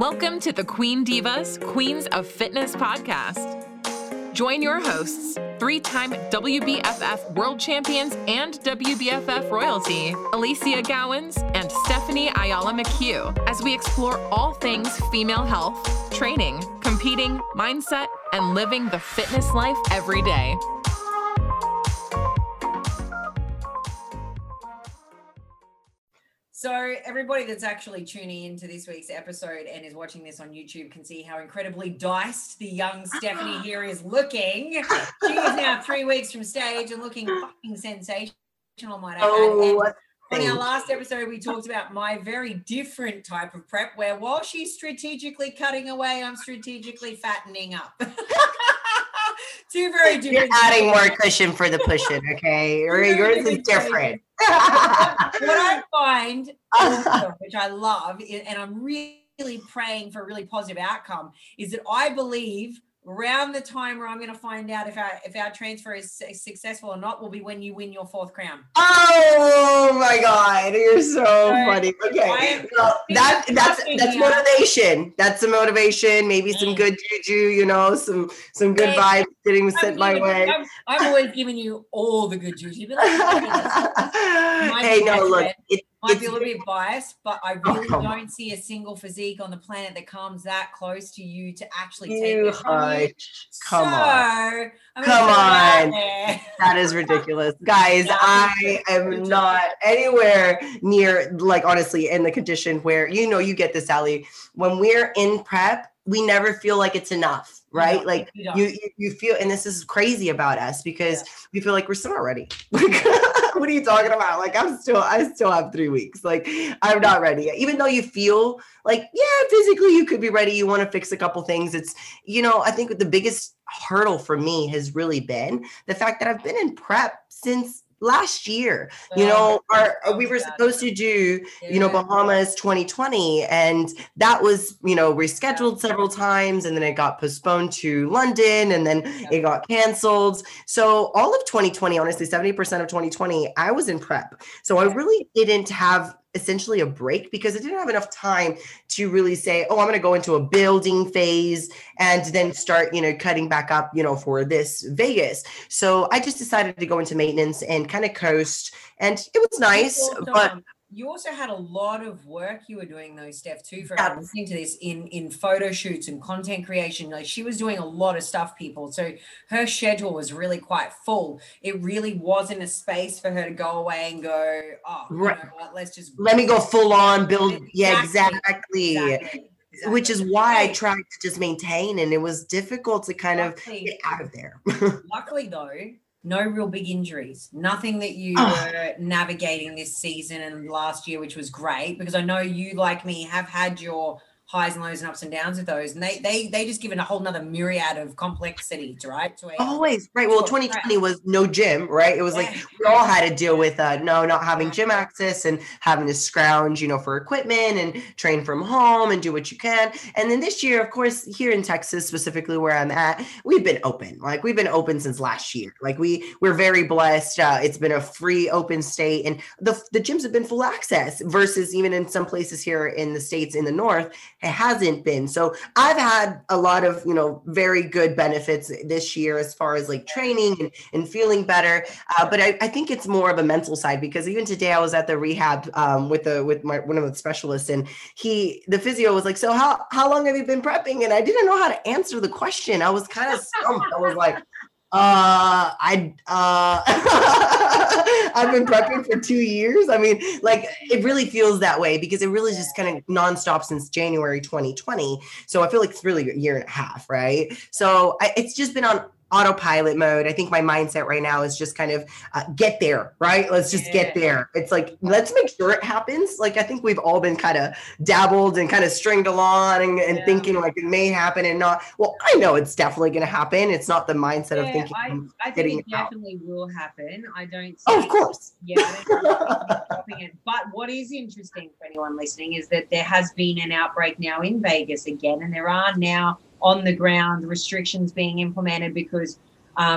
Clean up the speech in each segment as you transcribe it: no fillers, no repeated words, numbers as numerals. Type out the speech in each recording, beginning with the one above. Welcome to the Queen Divas, Queens of Fitness podcast. Join your hosts, three-time WBFF world champions and WBFF royalty, Alicia Gowens and Stephanie Ayala-McHugh, as we explore all things female health, training, competing, mindset, and living the fitness life every day. So everybody that's actually tuning into this week's episode and is watching this on YouTube can see how incredibly diced the young Stephanie here is looking. She is now 3 weeks from stage and looking fucking sensational, might I add. And in our last episode, we talked about my very different type of prep where while she's strategically cutting away, I'm strategically fattening up. Two very different. You're adding more cushion for the pushing, okay? Yours is different. What I find, also, which I love, and I'm really praying for a really positive outcome, is that I believe around the time where I'm going to find out if our transfer is successful or not will be when you win your fourth crown. Oh my God, you're so funny. Okay, well, that's motivation. That's the motivation. Maybe some good juju, some good vibes getting sent my way. I'm always giving you all the good juju. But might be a little bit biased, but I really don't see a single physique on the planet that comes that close to you to actually take it from you. Come on. That is ridiculous. Guys, I am not anywhere near, like, honestly, in the condition where, you get this, Allie, when we're in prep, we never feel like it's enough, right? Like you feel, and this is crazy about us because we feel like we're still not ready. What are you talking about? Like, I still have 3 weeks. Like, I'm not ready yet. Even though you feel like, physically you could be ready. You want to fix a couple things. It's, I think the biggest hurdle for me has really been the fact that I've been in prep since last year. We were supposed to do, Bahamas 2020, and that was, rescheduled several times, and then it got postponed to London, and then it got canceled. So all of 2020, honestly, 70% of 2020, I was in prep. So I really didn't have essentially a break because I didn't have enough time to really say, I'm going to go into a building phase and then start, cutting back up, for this Vegas. So I just decided to go into maintenance and kind of coast, and it was nice, but you also had a lot of work you were doing though, Steph, too, for listening to this in photo shoots and content creation. Like, she was doing a lot of stuff, people. So her schedule was really quite full. It really wasn't a space for her to go away and go, let me go full on build. Yeah, exactly. Which is why I tried to just maintain, and it was difficult to kind of get out of there. Luckily though, no real big injuries, nothing that you were navigating this season and last year, which was great, because I know you, like me, have had your highs and lows and ups and downs with those. And they just given a whole nother myriad of complexity, right? Always, right. Well, 2020 was no gym, right? It was like we all had to deal with not having gym access and having to scrounge, for equipment and train from home and do what you can. And then this year, of course, here in Texas, specifically where I'm at, we've been open. Like, we've been open since last year. Like, we're very blessed. It's been a free open state, and the gyms have been full access versus even in some places here in the States in the North, it hasn't been. So I've had a lot of, very good benefits this year as far as like training and feeling better. But I think it's more of a mental side, because even today I was at the rehab with one of the specialists, and the physio was like, so how long have you been prepping? And I didn't know how to answer the question. I was kind of stumped. I was like, I've been prepping for 2 years. I mean, like, it really feels that way because it really just kind of nonstop since January 2020. So I feel like it's really a year and a half, right? So it's just been on autopilot mode. I think my mindset right now is just kind of get there, right? Let's just get there. It's like, let's make sure it happens. Like, I think we've all been kind of dabbled and kind of stringed along and thinking like it may happen and not. Well, I know it's definitely going to happen. It's not the mindset of thinking. I think it definitely will happen. I don't. Of course. But what is interesting for anyone listening is that there has been an outbreak now in Vegas again, and there are now on the ground restrictions being implemented because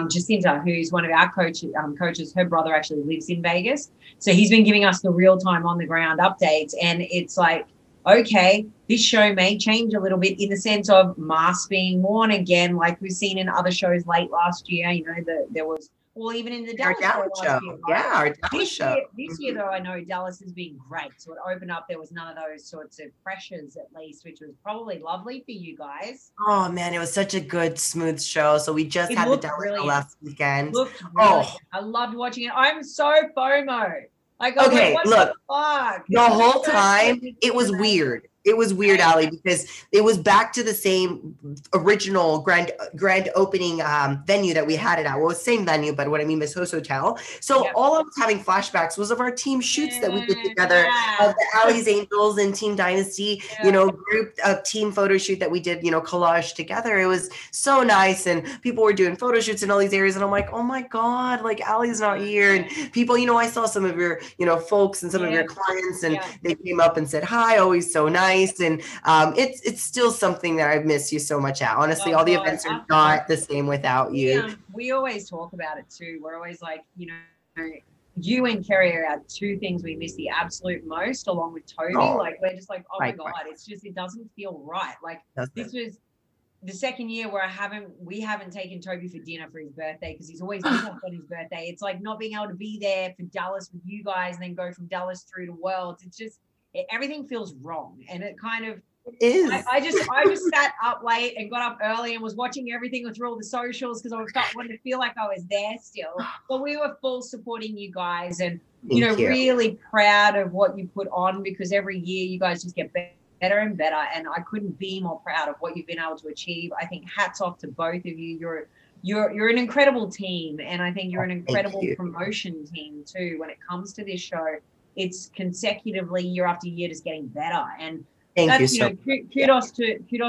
Jacinta, who's one of our coaches, her brother actually lives in Vegas. So he's been giving us the real time on the ground updates. And it's like, okay, this show may change a little bit in the sense of masks being worn again, like we've seen in other shows late last year. You know, there was, well, even in the Dallas show. Yeah, our Dallas show. This year, though, I know Dallas has been great. So it opened up. There was none of those sorts of pressures, at least, which was probably lovely for you guys. Oh, man, it was such a good, smooth show. So we just had the Dallas show last weekend. I loved watching it. I'm so FOMO. Like, okay, look, the whole time it was weird. It was weird, Ali, because it was back to the same original grand opening venue that we had it at. Well, same venue, but what I mean is host hotel. So all I was having flashbacks was of our team shoots that we did together, of the Ali's Angels and Team Dynasty, you know, group of team photo shoot that we did, you know, collage together. It was so nice. And people were doing photo shoots in all these areas. And I'm like, oh my God, like Ali's not here. And people, you know, I saw some of your, you know, folks and some of your clients and they came up and said, hi, always so nice. And it's still something that I miss you so much at. Honestly, all the events are not the same without you. We always talk about it too. We're always like, you know, you and Kerry are two things we miss the absolute most, along with Toby. Like we're just like, oh my God, it's just, it doesn't feel right. Like this was the second year where we haven't taken Toby for dinner for his birthday because he's always off on his birthday. It's like not being able to be there for Dallas with you guys and then go from Dallas through to Worlds. It's just, everything feels wrong, and it kind of is. I just sat up late and got up early and was watching everything through all the socials because I wanted to feel like I was there still. But we were full supporting you guys, and you know, really proud of what you put on because every year you guys just get better and better. And I couldn't be more proud of what you've been able to achieve. I think hats off to both of you. You're an incredible team, and I think you're an incredible promotion team too when it comes to this show. It's consecutively year after year just getting better, and kudos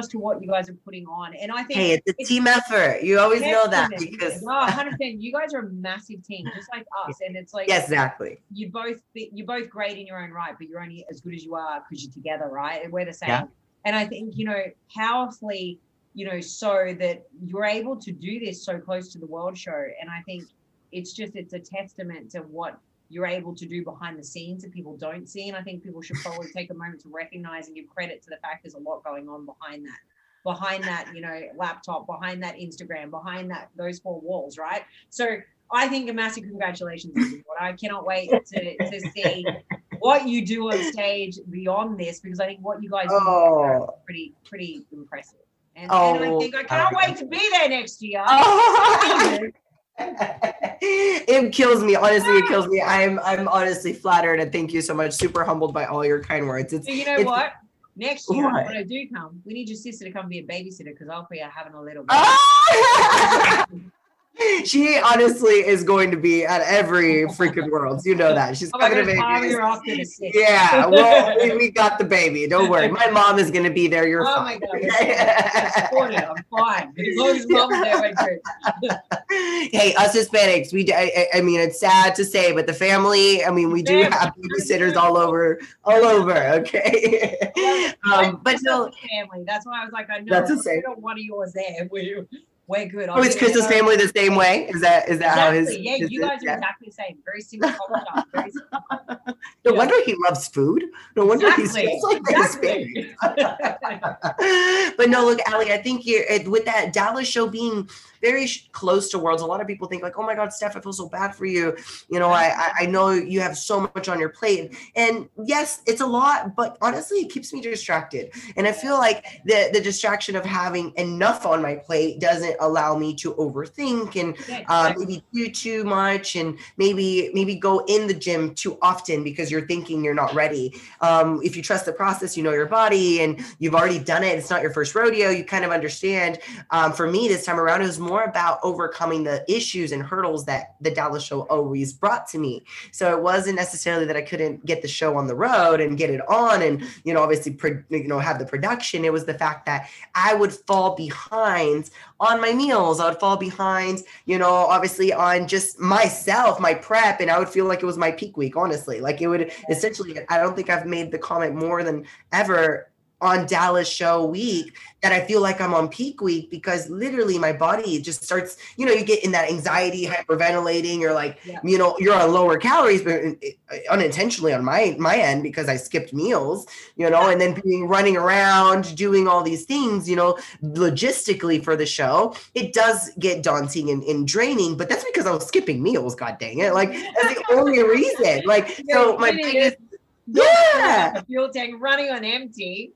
to what you guys are putting on. And I think it's a team effort. You always know that because 100%, you guys are a massive team, just like us. And it's like exactly you're both great in your own right, but you're only as good as you are because you're together, right? We're the same. Yeah. And I think powerfully, so that you're able to do this so close to the World Show, and I think it's a testament to what you're able to do behind the scenes that people don't see. And I think people should probably take a moment to recognize and give credit to the fact there's a lot going on behind that, laptop, behind that Instagram, behind that, those four walls. Right. So I think a massive congratulations. I cannot wait to see what you do on stage beyond this, because I think what you guys do is pretty impressive. And I think I can't wait to be there next year. Oh. It kills me. Honestly, it kills me. I'm honestly flattered, and thank you so much. Super humbled by all your kind words. What? Next year, when I do come, we need your sister to come be a babysitter because I'll be having a little bit. Oh! She honestly is going to be at every freaking Worlds. You know that. She's having a baby. Yeah, well, we got the baby. Don't worry. My mom is going to be there. You're fine. Oh, my God. I'm fine. As long as mom's there, I'm good. Hey, us Hispanics, it's sad to say, but the family, we do have babysitters all over. Okay. But no. Family. That's why I was like, I know. I don't want yours there. Way good. Oh, is Chris's family the same way? Is that how his? Yeah, you guys are exactly the same. Very similar culture. No wonder he loves food. No wonder he's like Hispanic. But no, look, Ali, I think with that Dallas show being very close to Worlds, a lot of people think like, oh my God, Steph, I feel so bad for you. I know you have so much on your plate, and yes, it's a lot, but honestly, it keeps me distracted. And I feel like the distraction of having enough on my plate doesn't allow me to overthink and maybe do too much, and maybe go in the gym too often because you're thinking you're not ready. If you trust the process, you know your body and you've already done it. It's not your first rodeo. You kind of understand. For me this time around, it was more about overcoming the issues and hurdles that the Dallas show always brought to me. So it wasn't necessarily that I couldn't get the show on the road and get it on and, obviously, have the production. It was the fact that I would fall behind on my meals. I would fall behind, obviously on just myself, my prep. And I would feel like it was my peak week, honestly. Like it would essentially, I don't think I've made the comment more than ever on Dallas show week that I feel like I'm on peak week, because literally my body just starts, you know, you get in that anxiety, hyperventilating, or like, you know, you're on lower calories, but unintentionally on my end, because I skipped meals, you know, and then being running around, doing all these things, you know, logistically for the show, it does get daunting and draining, but that's because I was skipping meals. God dang it. Like that's the only reason. Like, so my thing is, a fuel tank running on empty.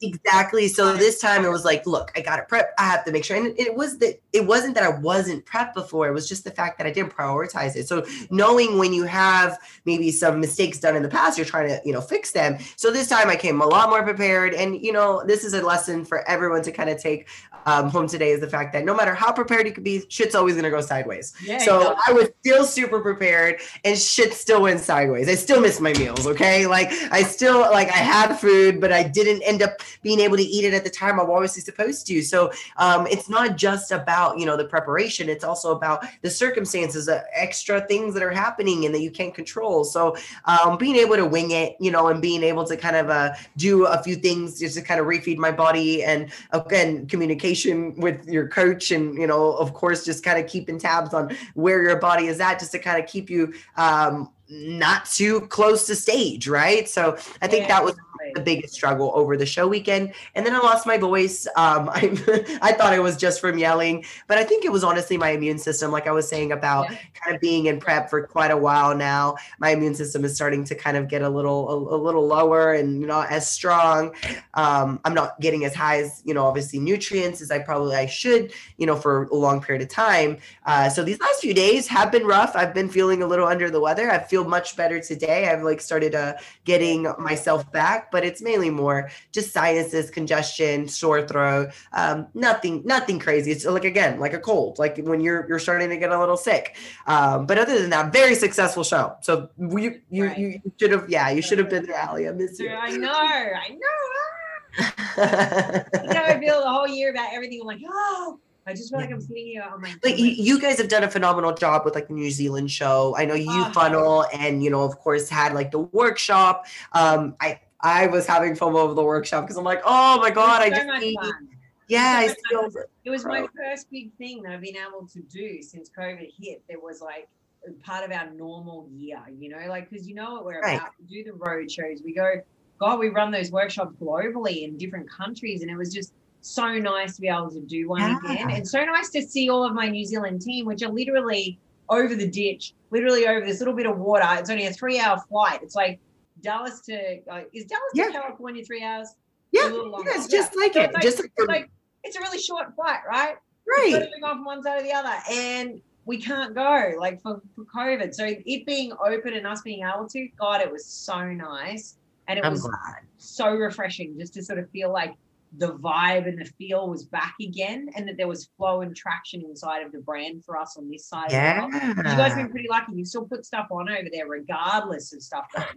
Exactly. So this time it was like, look, I got to prep. I have to make sure. And it wasn't that I wasn't prepped before. It was just the fact that I didn't prioritize it. So knowing when you have maybe some mistakes done in the past, you're trying to, you know, fix them. So this time I came a lot more prepared. And, you know, this is a lesson for everyone to kind of take home today, is the fact that no matter how prepared you could be, shit's always going to go sideways. Yeah, so I was still super prepared and shit still went sideways. I still missed my meals. Okay. Like I still, like I had food, but I didn't end up being able to eat it at the time I was obviously supposed to. So it's not just about, you know, the preparation. It's also about the circumstances, extra things that are happening and that you can't control. So being able to wing it, you know, and being able to kind of do a few things just to kind of refeed my body, and again, communication with your coach, and, you know, of course, just kind of keeping tabs on where your body is at, just to kind of keep you not too close to stage, right? So I think that was the biggest struggle over the show weekend. And then I lost my voice. I thought it was just from yelling, but I think it was honestly my immune system. Like I was saying about kind of being in prep for quite a while now, my immune system is starting to kind of get a little lower and not as strong. I'm not getting as high as, you know, obviously nutrients as I should, you know, for a long period of time. So these last few days have been rough. I've been feeling a little under the weather. I feel much better today. I've like started getting myself back, but it's mainly more just sinuses, congestion, sore throat, nothing crazy. It's like, again, like a cold, like when you're starting to get a little sick. But other than that, very successful show. So you should have, you should have been there, Ali. I miss you. I know. That's how I feel the whole year about everything. I'm like, I just feel like I'm seeing you on my. But you guys have done a phenomenal job with like the New Zealand show. I know you funnel and, you know, of course had like the workshop. I was having fun over the workshop because I'm like, oh my God, it was my first big thing that I've been able to do since COVID hit. There was like part of our normal year, you know, like, because you know what we're about. We do the road shows. We go, God, we run those workshops globally in different countries. And it was just so nice to be able to do one again. And so nice to see all of my New Zealand team, which are literally over the ditch, literally over this little bit of water. It's only a 3-hour flight. It's like Dallas to to California, 3 hours. Yeah, it's just like it. It's a really short flight, right? Right. It's going from one side to the other, and we can't go like for COVID. So it being open and us being able to, God, it was so nice, and it was so refreshing just to sort of feel like the vibe and the feel was back again, and that there was flow and traction inside of the brand for us on this side. Yeah, as well. You guys have been pretty lucky. You still put stuff on over there regardless of stuff going on.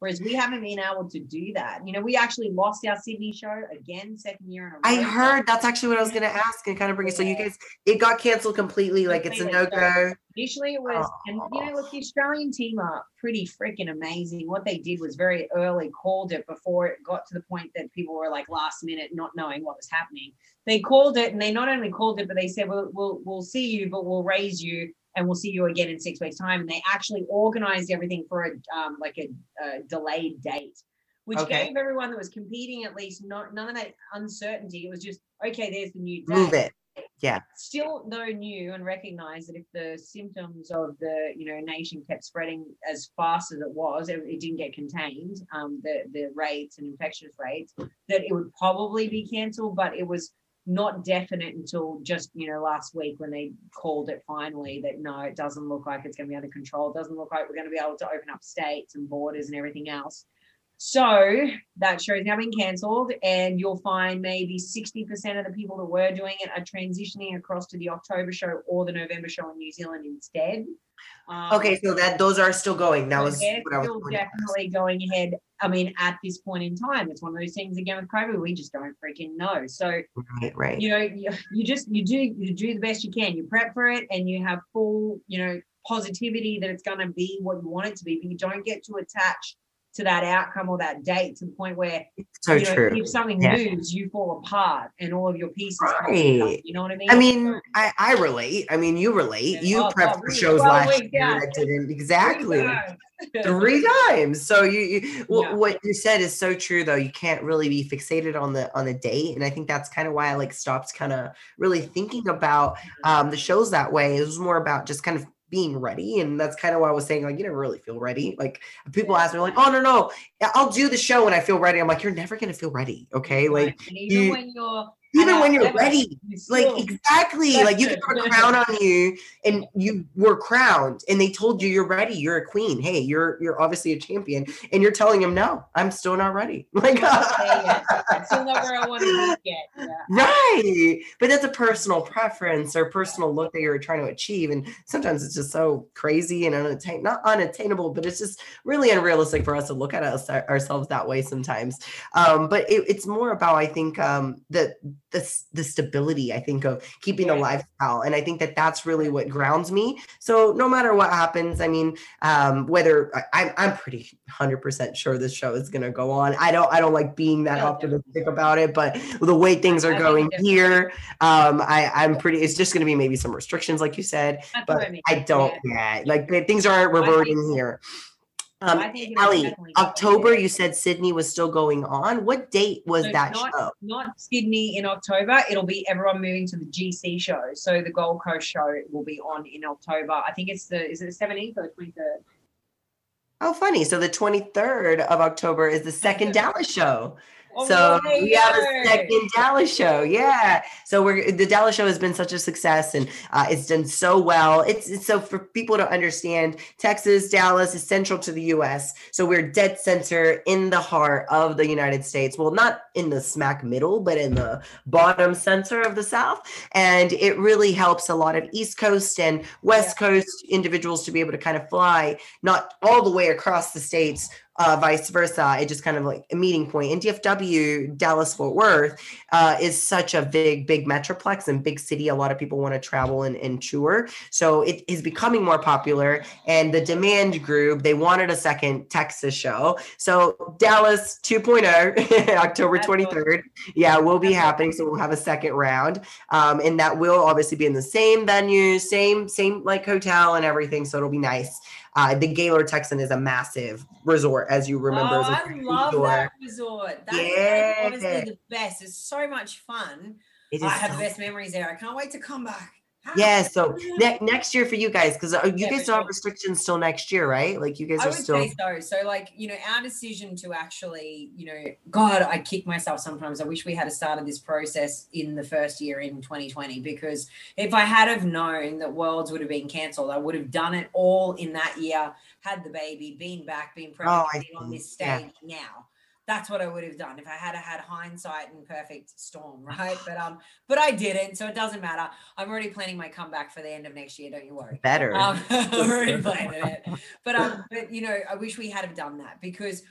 Whereas we haven't been able to do that. You know, we actually lost our Sydney show again, second year in a row. I heard that's actually what I was going to ask and kind of bring it. So you guys, it got canceled completely. Like it's a no-go. So initially it was, and you know, look, the Australian team are pretty freaking amazing. What they did was very early called it before it got to the point that people were like last minute, not knowing what was happening. They called it, and they not only called it, but they said, we'll see you, but we'll raise you. And we'll see you again in 6 weeks' time. And they actually organized everything for a delayed date, which gave everyone that was competing at least none of that uncertainty. It was just, okay, there's the new date. Move it. Yeah. Still, though, knew and recognized that if the symptoms of the, you know, nation kept spreading as fast as it was, it didn't get contained, the rates and infectious rates, that it would probably be canceled, but it was not definite until just, you know, last week when they called it finally that no, it doesn't look like it's going to be under control. It doesn't look like we're going to be able to open up states and borders and everything else. So that show's now been cancelled, and you'll find maybe 60% of the people that were doing it are transitioning across to the October show or the November show in New Zealand instead. Okay, so that those are still going. That was what I was still definitely going ahead. I mean, at this point in time, it's one of those things again with COVID. We just don't freaking know. So, right. You know, you do the best you can. You prep for it, and you have full, you know, positivity that it's going to be what you want it to be. But you don't get too attached to that outcome or that date, to the point where if something moves, you fall apart and all of your pieces fall apart, you know what I mean? I mean, I relate. I mean, you relate. Yeah. You prepped for shows last year. I didn't. Exactly. Three times. So what you said is so true, though. You can't really be fixated on the date, and I think that's kind of why I stopped kind of really thinking about the shows that way. It was more about just kind of being ready, and that's kind of why I was saying you never really feel ready. People ask me oh no, I'll do the show when I feel ready. I'm like, you're never gonna feel ready, okay? Even when you're ready, exactly. You can put a crown on you, and you were crowned, and they told you you're ready. You're a queen. Hey, you're obviously a champion, and you're telling them, no, I'm still not ready. I'm still not where I want to be yet. Yeah. Right, but that's a personal preference or personal look that you're trying to achieve, and sometimes it's just so crazy and not unattainable, but it's just really unrealistic for us to look at ourselves that way sometimes. But it's more about, I think, the stability, I think, of keeping a lifestyle. And I think that that's really what grounds me. So no matter what happens, I mean, whether I'm pretty 100% sure this show is going to go on. I don't like being that optimistic about it, but the way things are going here, it's just going to be maybe some restrictions, like you said, but I don't yet. Things aren't reverting here. Ali, October, you said Sydney was still going on. What date was that show? Not Sydney in October. It'll be everyone moving to the GC show. So the Gold Coast show will be on in October. I think is it the 17th or the 23rd? Oh, funny. So the 23rd of October is the second Dallas show. So we have a second Dallas show. Yeah. So the Dallas show has been such a success, and it's done so well. It's so, for people to understand, Texas, Dallas is central to the U.S. So we're dead center in the heart of the United States. Well, not in the smack middle, but in the bottom center of the South. And it really helps a lot of East Coast and West Coast individuals to be able to kind of fly, not all the way across the states, vice versa. It just kind of a meeting point. And DFW, Dallas-Fort Worth, is such a big metroplex and big city. A lot of people want to travel and tour. So it is becoming more popular, and the demand grew. They wanted a second Texas show. So Dallas 2.0, October 23rd. Yeah, will be happening. So we'll have a second round. And that will obviously be in the same venue, same hotel and everything. So it'll be nice. The Gaylord Texan is a massive resort, as you remember. Oh, I love that resort. That is honestly the best. It's so much fun. I have the best memories there. I can't wait to come back. So next year for you guys, because you guys don't have restrictions till next year, right? You guys are still. I would say so. So our decision to actually, God, I kick myself sometimes. I wish we had started this process in the first year in 2020, because if I had have known that Worlds would have been cancelled, I would have done it all in that year, had the baby, been back, been pregnant, been on this stage now. That's what I would have done if I had had hindsight and perfect storm, right? But I didn't, so it doesn't matter. I'm already planning my comeback for the end of next year. Don't you worry. Better. I've already planned it. But I wish we had have done that, because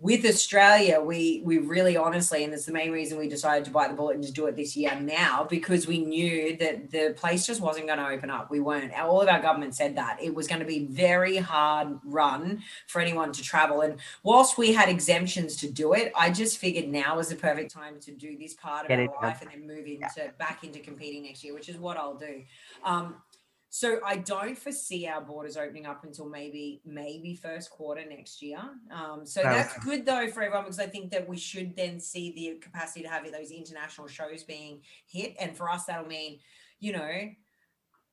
with Australia, we really honestly, and it's the main reason we decided to bite the bullet and just do it this year now, because we knew that the place just wasn't going to open up. We weren't. All of our government said that. It was going to be very hard run for anyone to travel. And whilst we had exemptions to do it, I just figured now was the perfect time to do this part of our life and then move back into competing next year, which is what I'll do. So I don't foresee our borders opening up until maybe first quarter next year. So that's good, though, for everyone, because I think that we should then see the capacity to have those international shows being hit. And for us, that'll mean,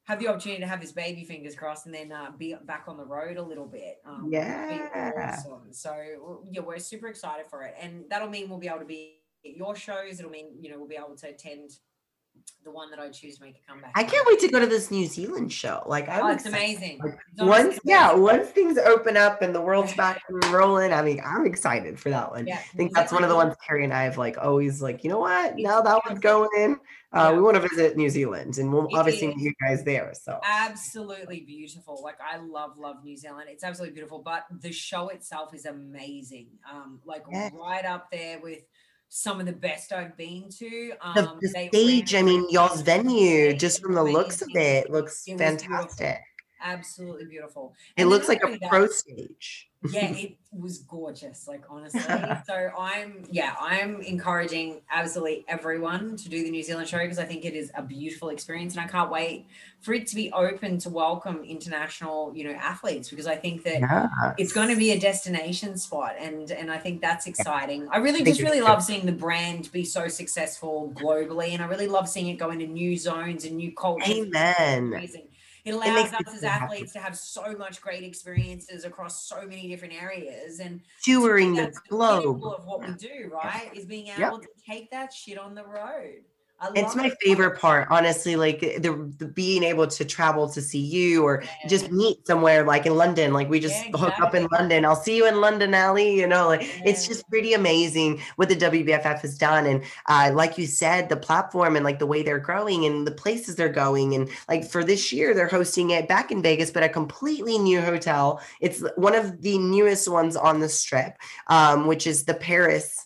have the opportunity to have this baby, fingers crossed, and then be back on the road a little bit. Awesome. So, we're super excited for it. And that'll mean we'll be able to be at your shows. It'll mean, we'll be able to attend the one that I choose to make a comeback. I can't wait to go to this New Zealand show. It's amazing. Once things open up and the world's back and rolling, I mean, I'm excited for that one. Yeah, I think that's one of the ones Kerry and I have always now that one's going. We want to visit New Zealand, and we'll obviously meet you guys there. So absolutely beautiful. I love New Zealand. It's absolutely beautiful, but the show itself is amazing. Right up there with some of the best I've been to. The stage, y'all's venue, just from the looks of it looks fantastic. absolutely beautiful. And it looks like a pro stage. Yeah, it was gorgeous, like honestly. So I'm encouraging absolutely everyone to do the New Zealand show because I think it is a beautiful experience, and I can't wait for it to be open to welcome international, athletes, because I think that it's going to be a destination spot, and I think that's exciting. I really really love seeing the brand be so successful globally, and I really love seeing it go into new zones and new cultures. Amen. Amazing. It allows us as athletes to have so much great experiences across so many different areas, and touring the globe of what we do, right, is being able to take that shit on the road. It's my favorite part, honestly, like the being able to travel to see you or just meet somewhere like in London, like we just hook up in London. I'll see you in London, Ali, it's just pretty amazing what the WBFF has done. And like you said, the platform and like the way they're growing and the places they're going. And like for this year, they're hosting it back in Vegas, but a completely new hotel. It's one of the newest ones on the strip, which is the Paris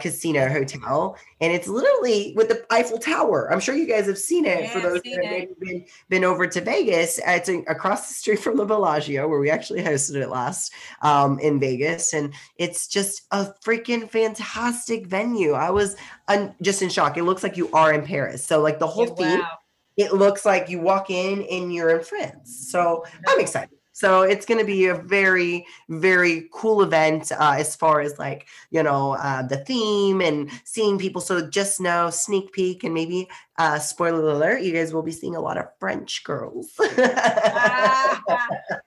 casino hotel, and it's literally with the Eiffel Tower. I'm sure you guys have seen it for those that have maybe been over to Vegas. It's across the street from the Bellagio, where we actually hosted it last in Vegas, and it's just a freaking fantastic venue. I was just in shock. It looks like you are in Paris, so like the whole theme, it looks like you walk in and you're in France. So I'm excited. So it's going to be a very, very cool event as far as like, the theme and seeing people. So just know, sneak peek, and maybe spoiler alert, you guys will be seeing a lot of French girls. So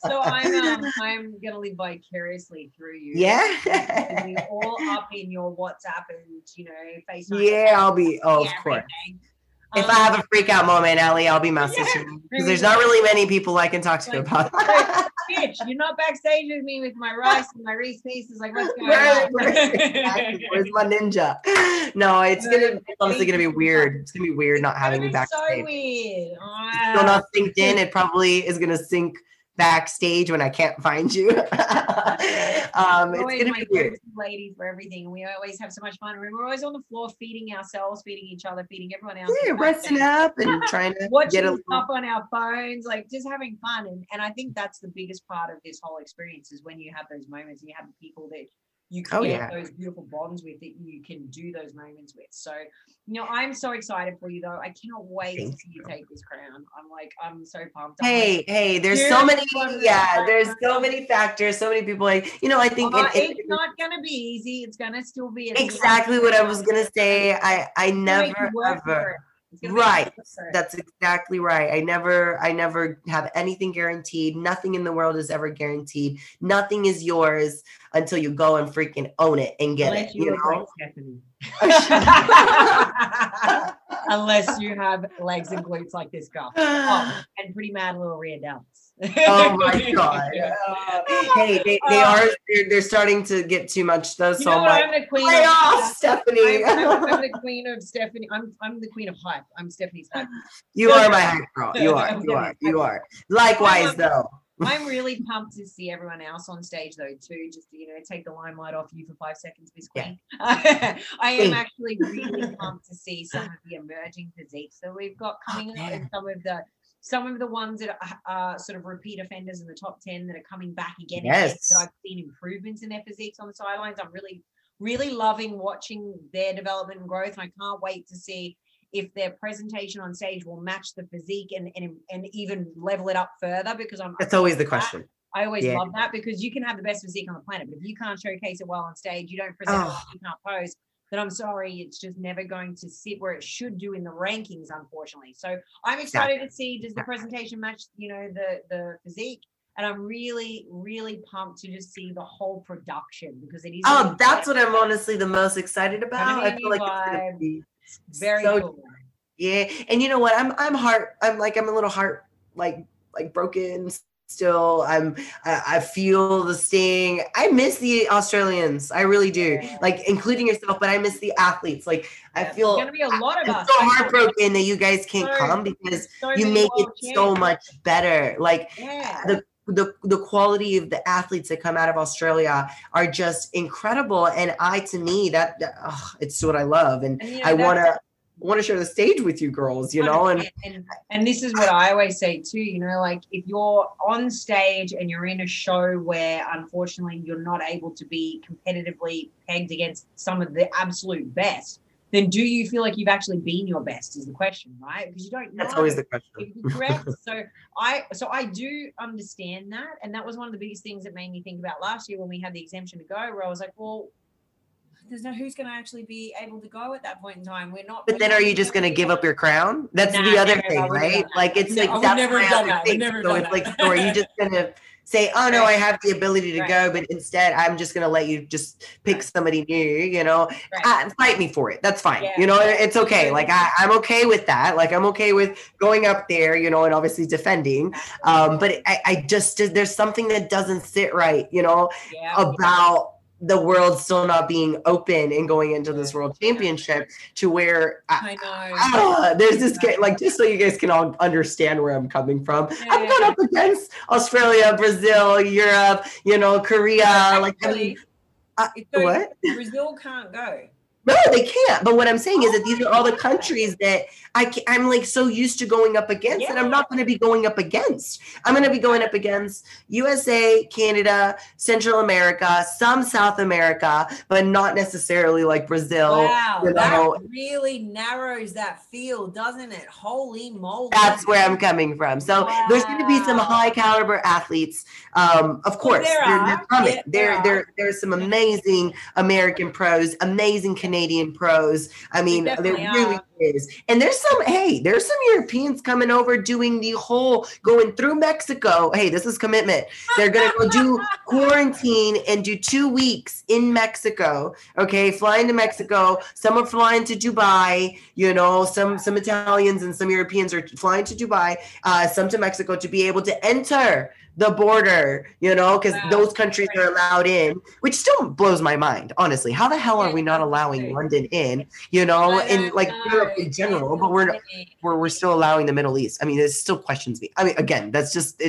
I'm going to live vicariously through you. Yeah. We're all up in your WhatsApp and, FaceTime. Yeah, I'll be, of course. Everything. If I have a freak out moment, Ellie, I'll be messaging you because there's not really many people I can talk to about that. Bitch, you're not backstage with me with my rice and my Reese pieces. Like, what's going on? Where's my ninja? No, it's honestly gonna be weird. It's gonna be weird not having me backstage. So weird. It's still not synced in. It probably is gonna sync backstage when I can't find you. It's gonna be weird. Ladies for everything. We always have so much fun. We're always on the floor feeding ourselves, feeding each other, feeding everyone else. Yeah, resting up and trying to get a stuff on our phones, like just having fun. And I think that's the biggest part of this whole experience is when you have those moments and you have people that you create those beautiful bonds with that you can do those moments with. So, I'm so excited for you though. I cannot wait to see you take this crown. I'm so pumped. Hey, there's so many, there's so many factors, so many people I think it's not going to be easy. It's going to still be exactly what I was going to say. I never ever. Right. That's exactly right. I never have anything guaranteed. Nothing in the world is ever guaranteed. Nothing is yours until you go and freaking own it and get it. Stephanie. Unless you have legs and glutes like this girl. Oh, and pretty mad little rear delts. Oh my God. Hey, they're starting to get too much though. So I'm the queen of Stephanie. I'm the queen of hype. I'm Stephanie's hype. You are my hype girl. You are. Likewise though. I'm really pumped to see everyone else on stage though too, just to take the limelight off you for 5 seconds, Miss Queen. I am actually really pumped to see some of the emerging physiques that we've got coming up and some of the ones that are sort of repeat offenders in the top 10 that are coming back again. Yes. I've seen improvements in their physiques on the sidelines. I'm really, really loving watching their development and growth. And I can't wait to see if their presentation on stage will match the physique and even level it up further, because that's always the question. I always love that, because you can have the best physique on the planet, but if you can't showcase it well on stage, you don't present it, you can't pose, then I'm sorry, it's just never going to sit where it should do in the rankings, unfortunately. So I'm excited to see, does the presentation match, the physique? And I'm really, really pumped to just see the whole production, because it is. Oh, that's what I'm honestly the most excited about. I feel like it's going to be very cool. Yeah. And you know what? I'm a little heart, like broken still. I feel the sting. I miss the Australians. I really do, like including yourself, but I miss the athletes. Like I feel going to be a lot of us. So heartbroken that you guys can't come, because you make it so much better. Like the quality of the athletes that come out of Australia are just incredible. And to me, that it's what I love. And I want to want to share the stage with you girls, you know? And this is what I always say too, you know, like if you're on stage and you're in a show where unfortunately you're not able to be competitively pegged against some of the absolute best, then do you feel like you've actually been your best is the question, right? Because you don't know. That's always the question. Correct. So I do understand that. And that was one of the biggest things that made me think about last year when we had the exemption to go, where I was like, well, there's no who's going to actually be able to go at that point in time. We're not. But then are you just going to give up your crown? That's the other thing, right? Like it's like that's my other thing. So it's like, so are you just going to say, oh no, I have the ability to go, but instead I'm just going to let you just pick somebody new, you know? Fight me for it. That's fine. You know, it's okay. Like I'm okay with that. Like I'm okay with going up there, you know, and obviously defending. But I just, there's something that doesn't sit right, you know, about the world still not being open and going into this world championship to where there's this game, like just so you guys can all understand where I'm coming from. I've gone up against Australia, Brazil, Europe, you know, Korea. Brazil can't go. No, they can't. But what I'm saying is that these are all the countries that I'm like so used to going up against, and I'm not going to be going up against. I'm going to be going up against USA, Canada, Central America, some South America, but not necessarily like Brazil. Wow, you know. That really narrows that field, doesn't it? Holy moly. That's where I'm coming from. So there's going to be some high caliber athletes. Of course, they're coming. There's some amazing American pros, amazing Canadian pros. I mean, there really is. And there's some Europeans coming over doing the whole going through Mexico. Hey, this is commitment. They're going to go do quarantine and do 2 weeks in Mexico. Okay. Flying to Mexico. Some are flying to Dubai, you know, some Italians and some Europeans are flying to Dubai, some to Mexico to be able to enter the border, you know, because those countries are allowed in, which still blows my mind, honestly. How the hell are we not allowing London in, you know, and like Europe in general, but we're still allowing the Middle East. I mean, there's still questions. I mean, again, that's just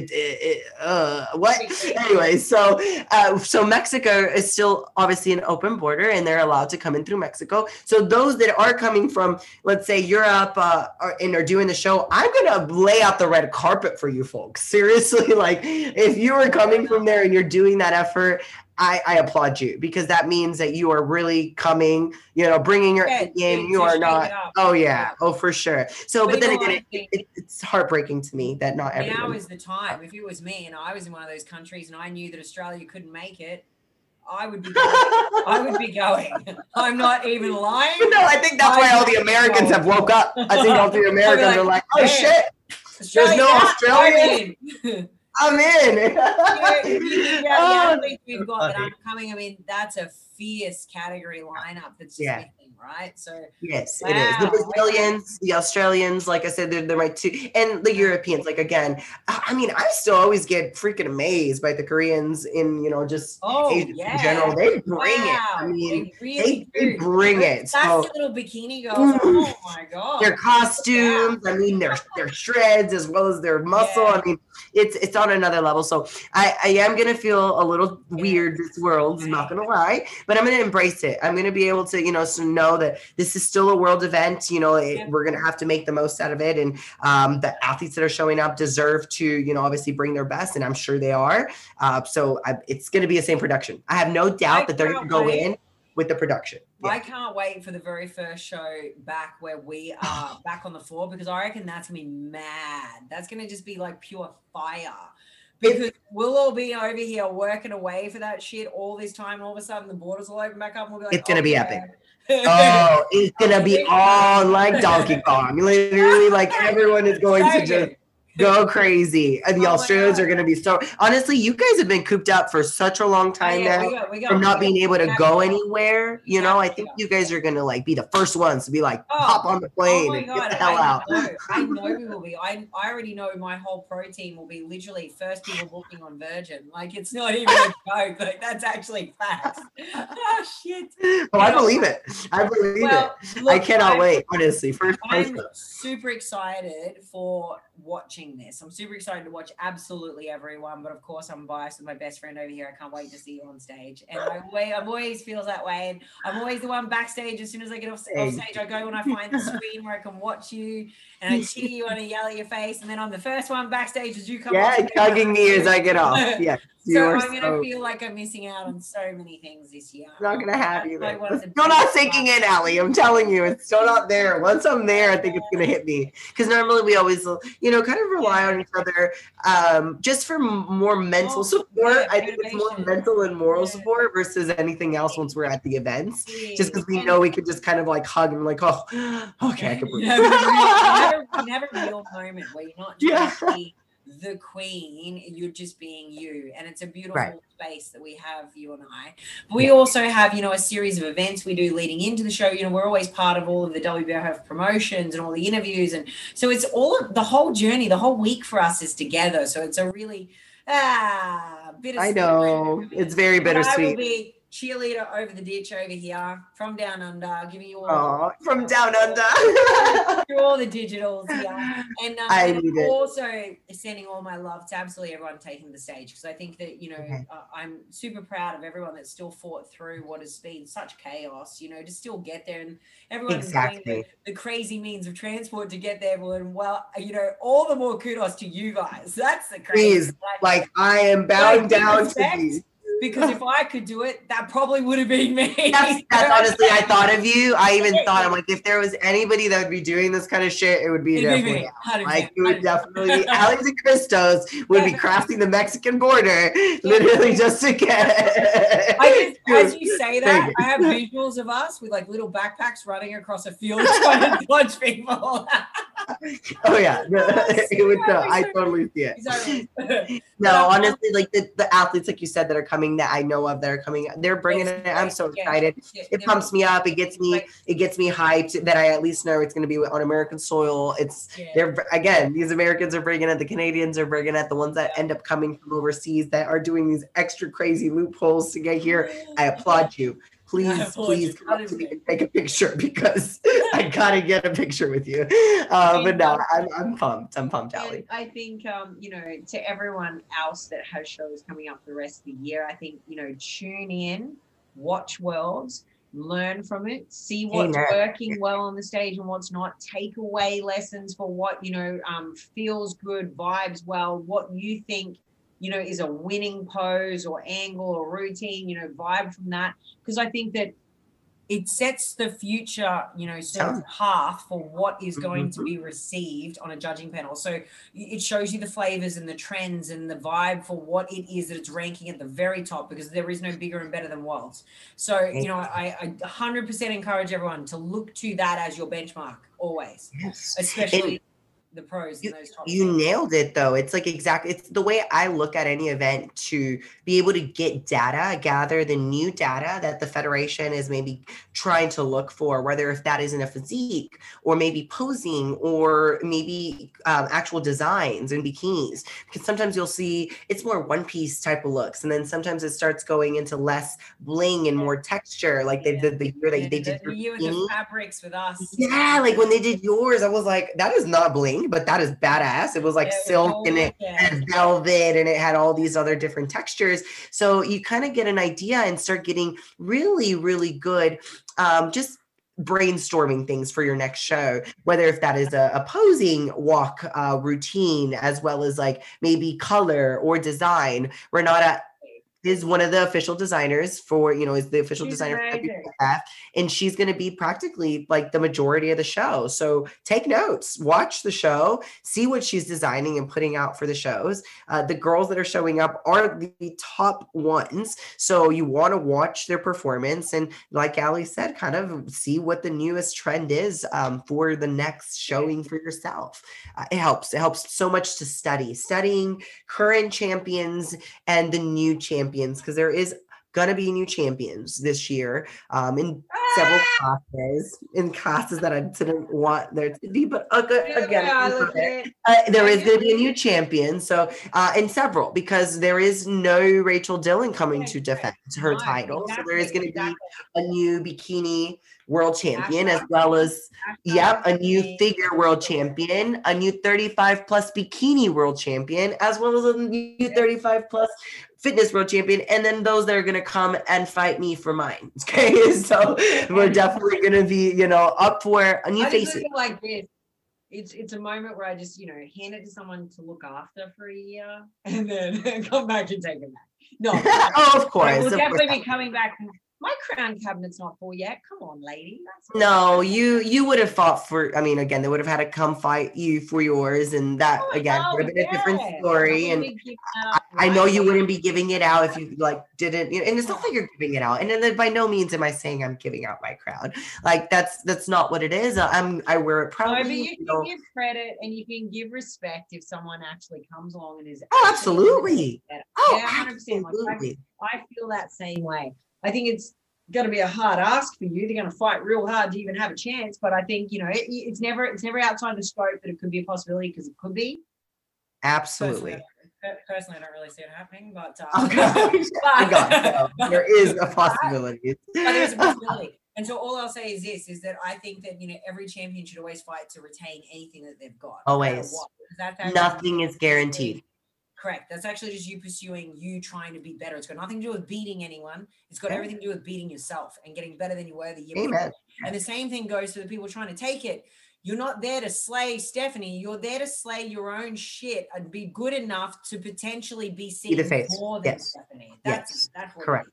what? Anyway, so Mexico is still obviously an open border and they're allowed to come in through Mexico. So those that are coming from, let's say Europe and are doing the show, I'm going to lay out the red carpet for you folks. Seriously, like, if you are coming from there and you're doing that effort, I applaud you because that means that you are really coming, you know, bringing your A game. You are not. Oh, yeah. Oh, for sure. So, but then again, it's heartbreaking to me that not everyone. Now is the time. If it was me and I was in one of those countries and I knew that Australia couldn't make it, I would be going. I'm not even lying. But no, I think that's why all the Americans have woke up. I think all the Americans are like, oh, shit. Australia, there's no Australia. I'm in. We've got that I'm coming. I mean, that's a fierce category lineup that's just missing, right? So yes, it is. The Brazilians, the Australians, like I said, they're my two, and the Europeans. Like again, I mean, I still always get freaking amazed by the Koreans in, you know, just Asia in general. They bring it. I mean, they really bring it. That's the little bikini girls. Oh my god, their costumes. Yeah. I mean, their shreds as well as their muscle. I mean, it's on another level. So I am gonna feel a little weird this world, I'm not gonna lie, but I'm gonna embrace it. I'm gonna be able to, you know, so know that this is still a world event, you know, we're gonna have to make the most out of it. And the athletes that are showing up deserve to, you know, obviously bring their best, and I'm sure they are. So it's gonna be the same production. I have no doubt that they're gonna go in with the production. Yeah. I can't wait for the very first show back where we are back on the floor, because I reckon that's gonna be mad. That's gonna just be like pure fire, because we'll all be over here working away for that shit all this time, and all of a sudden the borders will open back up and we'll be like, it's gonna be epic. Oh, it's gonna be all like Donkey Kong. Literally, like everyone is going to just go crazy. And the Australians are going to be so, honestly, you guys have been cooped up for such a long time now from not being able to go anywhere. You know, I think you guys are going to like be the first ones to be like, hop on the plane and get the hell out. I know we will be. I already know my whole pro team will be literally first people walking on Virgin. Like it's not even a joke. Like that's actually facts. Oh shit. Well, I believe it. I believe it. Look, I cannot wait. Honestly, I'm super excited for watching this. I'm super excited to watch absolutely everyone, but of course I'm biased with my best friend over here. I can't wait to see you on stage. And I always feel that way. And I'm always the one backstage. As soon as I get off stage, I go and I find the screen where I can watch you and I cheer you and I yell at your face. And then I'm the first one backstage as you come on. Yeah, tugging me as I get off. Yeah. So I'm going to feel like I'm missing out on so many things this year. It's not going to have you. It's still not sinking in, Ali. I'm telling you, it's still not there. Once I'm there, I think it's going to hit me. Because normally we always, you know, kind of rely on each other just for more mental support. Yeah, I think it's more mental and moral support versus anything else once we're at the events. Yeah. Just because we know we could just kind of like hug and like, oh, okay, I can breathe. Never a real moment where you're not just the queen, you're just being you, and it's a beautiful space that we have, you and I. But we also have, you know, a series of events we do leading into the show. You know, we're always part of all of the WBFF promotions and all the interviews, and so it's all the whole journey, the whole week for us is together. So it's a really bittersweet. I know it's very bittersweet. But I will be cheerleader over the ditch over here from down under, giving you all from down under through all the digitals here, and also sending all my love to absolutely everyone taking the stage, because I think that, you know, I'm super proud of everyone that still fought through what has been such chaos, you know, to still get there, and everyone is doing the crazy means of transport to get there. Well, you know, all the more kudos to you guys. That's the crazy. Like I am bowing down to these. Because if I could do it, that probably would have been me. That's honestly, I thought of you. I even thought, I'm like, if there was anybody that would be doing this kind of shit, it would be definitely me. Like, it would definitely be Alicia Cristos would be crossing the Mexican border, literally just to get. As you say that, I have visuals of us with like little backpacks running across a field trying to dodge people. Oh yeah, it would. I totally see it. Exactly. No, honestly, like the athletes, like you said, that are coming, that I know of, that are coming, they're bringing it. I'm so excited. It pumps me up. It gets me hyped that I at least know it's going to be on American soil. They're again, these Americans are bringing it. The Canadians are bringing it. The ones that end up coming from overseas that are doing these extra crazy loopholes to get here. I applaud you. Please come up to me and take a picture, because I gotta get a picture with you. But no, I'm pumped. I'm pumped, Ali. I think, you know, to everyone else that has shows coming up the rest of the year, I think, you know, tune in, watch Worlds, learn from it, see what's working well on the stage and what's not, take away lessons for what, you know, feels good, vibes well, what you think, you know, is a winning pose or angle or routine, you know, vibe from that. Because I think that it sets the future, you know, sort of path for what is going to be received on a judging panel. So it shows you the flavors and the trends and the vibe for what it is that it's ranking at the very top, because there is no bigger and better than Worlds. So, you know, I 100% encourage everyone to look to that as your benchmark always, especially the pros in those top. You nailed it though. It's like it's the way I look at any event, to be able to get data, gather the new data that the federation is maybe trying to look for, whether if that isn't a physique or maybe posing or maybe actual designs in bikinis. Because sometimes you'll see it's more one piece type of looks, and then sometimes it starts going into less bling and more texture, like they did the year they did the year with the fabrics with us. Yeah, like when they did yours, I was like, that is not bling, but that is badass. It was like silk and it had velvet and it had all these other different textures. So you kind of get an idea and start getting really, really good, just brainstorming things for your next show, whether if that is a posing walk routine, as well as like maybe color or design. Renata is one of the official designers for, you know, she's designer for WBFF, and she's going to be practically like the majority of the show. So take notes, watch the show, see what she's designing and putting out for the shows. The girls that are showing up are the top ones. So you want to watch their performance. And like Ali said, kind of see what the newest trend is for the next showing for yourself. It helps so much to studying current champions and the new champions, because there is going to be new champions this year. And several classes in classes that I didn't want there to be, but again, there is going to be a new champion. So, and several, because there is no Rachel Dillon coming to defend her title. So there is going to be a new bikini world champion, as well as, a new figure world champion, a new 35 plus bikini world champion, as well as a new 35 plus fitness world champion, and then those that are going to come and fight me for mine. Okay, so we're definitely going to be, up for a new face. Like this, it's a moment where I just, hand it to someone to look after for a year, and then come back and take it back. No, oh, of course, we'll definitely be coming back. My crown cabinet's not full yet. Come on, lady. No, you would have fought for. I mean, again, they would have had to come fight you for yours, and that would have been a different story. And I know you wouldn't be giving it out if you didn't. And it's not like you're giving it out. And then by no means am I saying I'm giving out my crown. That's not what it is. I wear it proudly. No, but you can give credit and you can give respect if someone actually comes along and is. Oh, absolutely. Oh, yeah, 100%. Absolutely. I feel that same way. I think it's going to be a hard ask for you. They're going to fight real hard to even have a chance. But I think, it's never outside the scope that it could be a possibility, because it could be. Absolutely. Personally, I don't really see it happening, but there is a possibility. But there is a possibility. And so all I'll say is this, is that I think that, every champion should always fight to retain anything that they've got. Always. No matter what. Nothing is guaranteed. Correct. That's actually just you pursuing, you trying to be better. It's got nothing to do with beating anyone. It's got everything to do with beating yourself and getting better than you were the year before. And the same thing goes for the people trying to take it. You're not there to slay Stephanie. You're there to slay your own shit and be good enough to potentially be seen more than Stephanie. That's correct.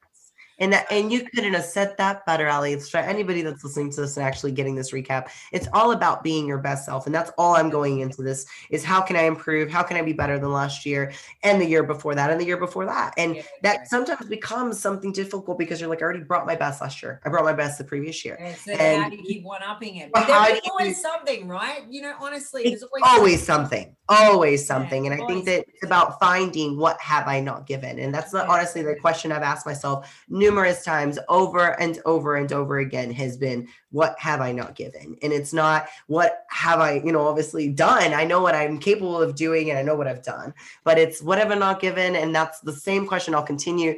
And you couldn't have said that better, Ali. For anybody that's listening to this and actually getting this recap, it's all about being your best self. And that's all I'm going into this is, how can I improve? How can I be better than last year and the year before that and the year before that? And that sometimes becomes something difficult, because you're like, I already brought my best last year. I brought my best the previous year. Yeah, so and how do you keep one-upping it? But there's always something, right? Honestly, there's always something. Always something. And I think that it's about finding, what have I not given? And that's honestly the question I've asked myself numerous times over and over and over again, has been, what have I not given? And it's not, what have I, obviously done? I know what I'm capable of doing and I know what I've done, but it's, what have I not given? And that's the same question I'll continue,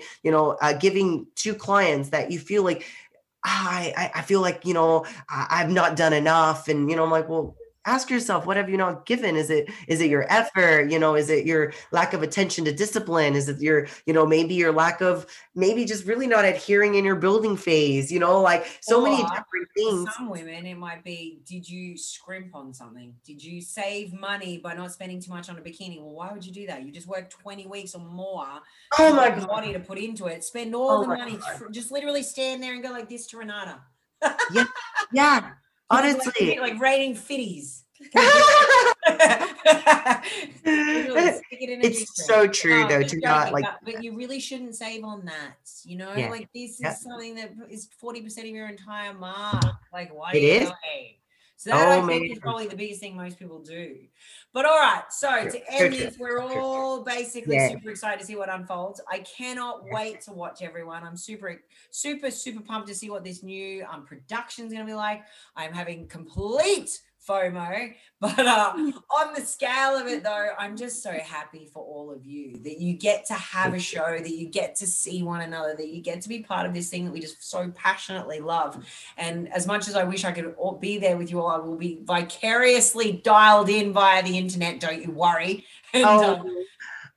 giving to clients that you feel like, I feel like, I've not done enough. And, I'm like, well, ask yourself, what have you not given? Is it your effort? Is it your lack of attention to discipline? Is it your, maybe your lack of, just really not adhering in your building phase, or many different things. Some women, it might be, did you scrimp on something? Did you save money by not spending too much on a bikini? Well, why would you do that? You just worked 20 weeks or more. Oh my God. Body to put into it. Spend all the money. Just literally stand there and go like this to Renata. Yeah. Yeah. Honestly, like writing fitties. It's so true, though, to not like. But you really shouldn't save on that. This is something that is 40% of your entire mark. Why do you pay? So that I think is probably the biggest thing most people do. But all right, so to end this, we're all basically super excited to see what unfolds. I cannot wait to watch everyone. I'm super, super, super pumped to see what this new production is going to be like. I'm having complete FOMO, but on the scale of it, though, I'm just so happy for all of you that you get to have a show, that you get to see one another, that you get to be part of this thing that we just so passionately love. And as much as I wish I could all be there with you all, I will be vicariously dialed in via the internet, don't you worry. And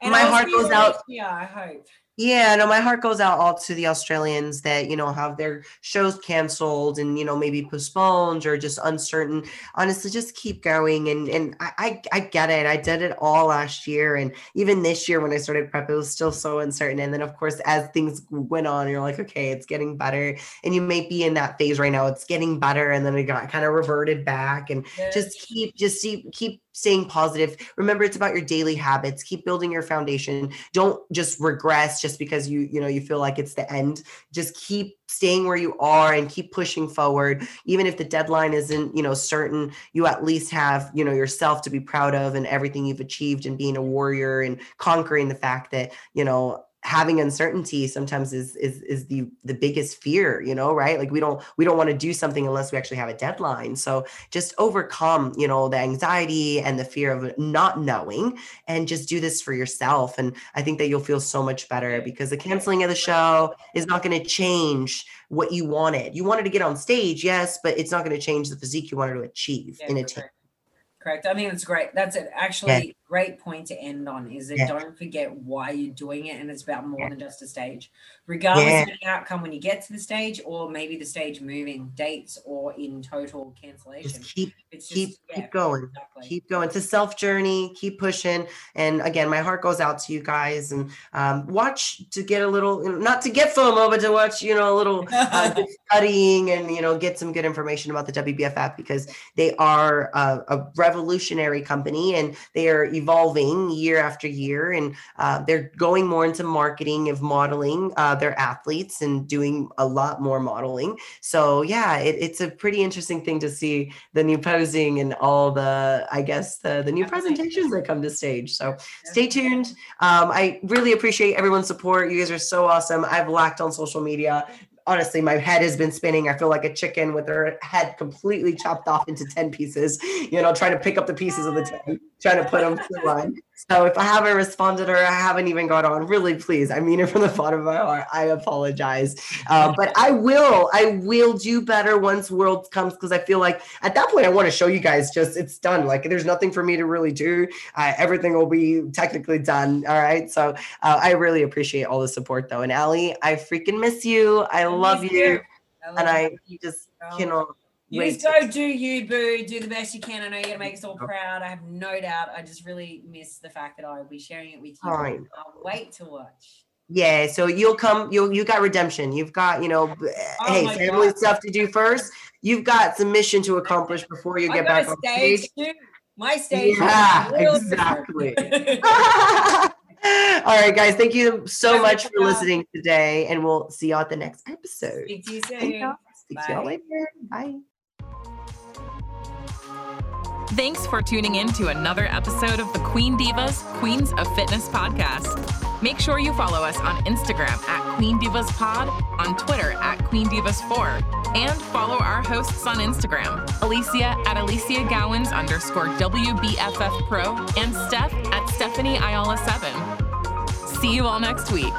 my heart goes out. Yeah, I hope. Yeah, no, my heart goes out all to the Australians that, have their shows canceled and, maybe postponed or just uncertain. Honestly, just keep going. And I get it. I did it all last year. And even this year when I started prep, it was still so uncertain. And then, of course, as things went on, you're like, okay, it's getting better. And you may be in that phase right now. It's getting better. And then it got kind of reverted back. And just keep staying positive. Remember, it's about your daily habits. Keep building your foundation. Don't just regress just because you feel like it's the end. Just keep staying where you are and keep pushing forward. Even if the deadline isn't, certain, you at least have, yourself to be proud of and everything you've achieved and being a warrior and conquering the fact that, having uncertainty sometimes is the biggest fear, you know, right? Like we don't want to do something unless we actually have a deadline. So just overcome, you know, the anxiety and the fear of not knowing, and just do this for yourself. And I think that you'll feel so much better, because the canceling of the show is not going to change what you wanted. You wanted to get on stage, yes, but it's not going to change the physique you wanted to achieve in a team. Correct. I think it's great. That's an actually great point to end on, is that don't forget why you're doing it. And it's about more than just a stage, regardless of the outcome when you get to the stage, or maybe the stage moving, dates, or in total cancellation. Just keep going, exactly. Keep going. It's a self journey, keep pushing. And again, my heart goes out to you guys, and watch to get a little, not to get FOMO, but to watch, you know, a little studying, and, you know, get some good information about the WBFF, because they are a revolutionary company, and they are evolving year after year, and they're going more into marketing of modeling their athletes, and doing a lot more modeling. So yeah, it's a pretty interesting thing to see the new posing and all the, I guess, the new presentations that come to stage. So stay tuned. I really appreciate everyone's support. You guys are so awesome. I've lacked on social media. Honestly, my head has been spinning. I feel like a chicken with her head completely chopped off into 10 pieces, you know, trying to pick up the pieces of the 10, trying to put them to one. So if I haven't responded, or I haven't even got on, really, please, I mean it from the bottom of my heart, I apologize. But I will do better once Worlds comes, because I feel like at that point, I want to show you guys just, it's done. Like there's nothing for me to really do. Everything will be technically done. All right. So I really appreciate all the support though. And Ali, I freaking miss you. I love you. You go do you, boo. Do the best you can. I know you're gonna make us all proud. I have no doubt. I just really miss the fact that I will be sharing it with you. I'll wait to watch. Yeah, so you'll come. You got redemption. You've got, you know, family stuff to do first. You've got some mission to accomplish before you get back on stage. My stage. Yeah, exactly. All right, guys. Thank you so much for listening today, and we'll see y'all at the next episode. Speak to you soon. Speak to y'all later. Bye. Thanks for tuning in to another episode of the Queen Divas, Queens of Fitness podcast. Make sure you follow us on Instagram at Queen Divas Pod, on Twitter at Queen Divas 4, and follow our hosts on Instagram, Alicia at Alicia Gowens _WBFF Pro, and Steph at Stephanie Ayala 7. See you all next week.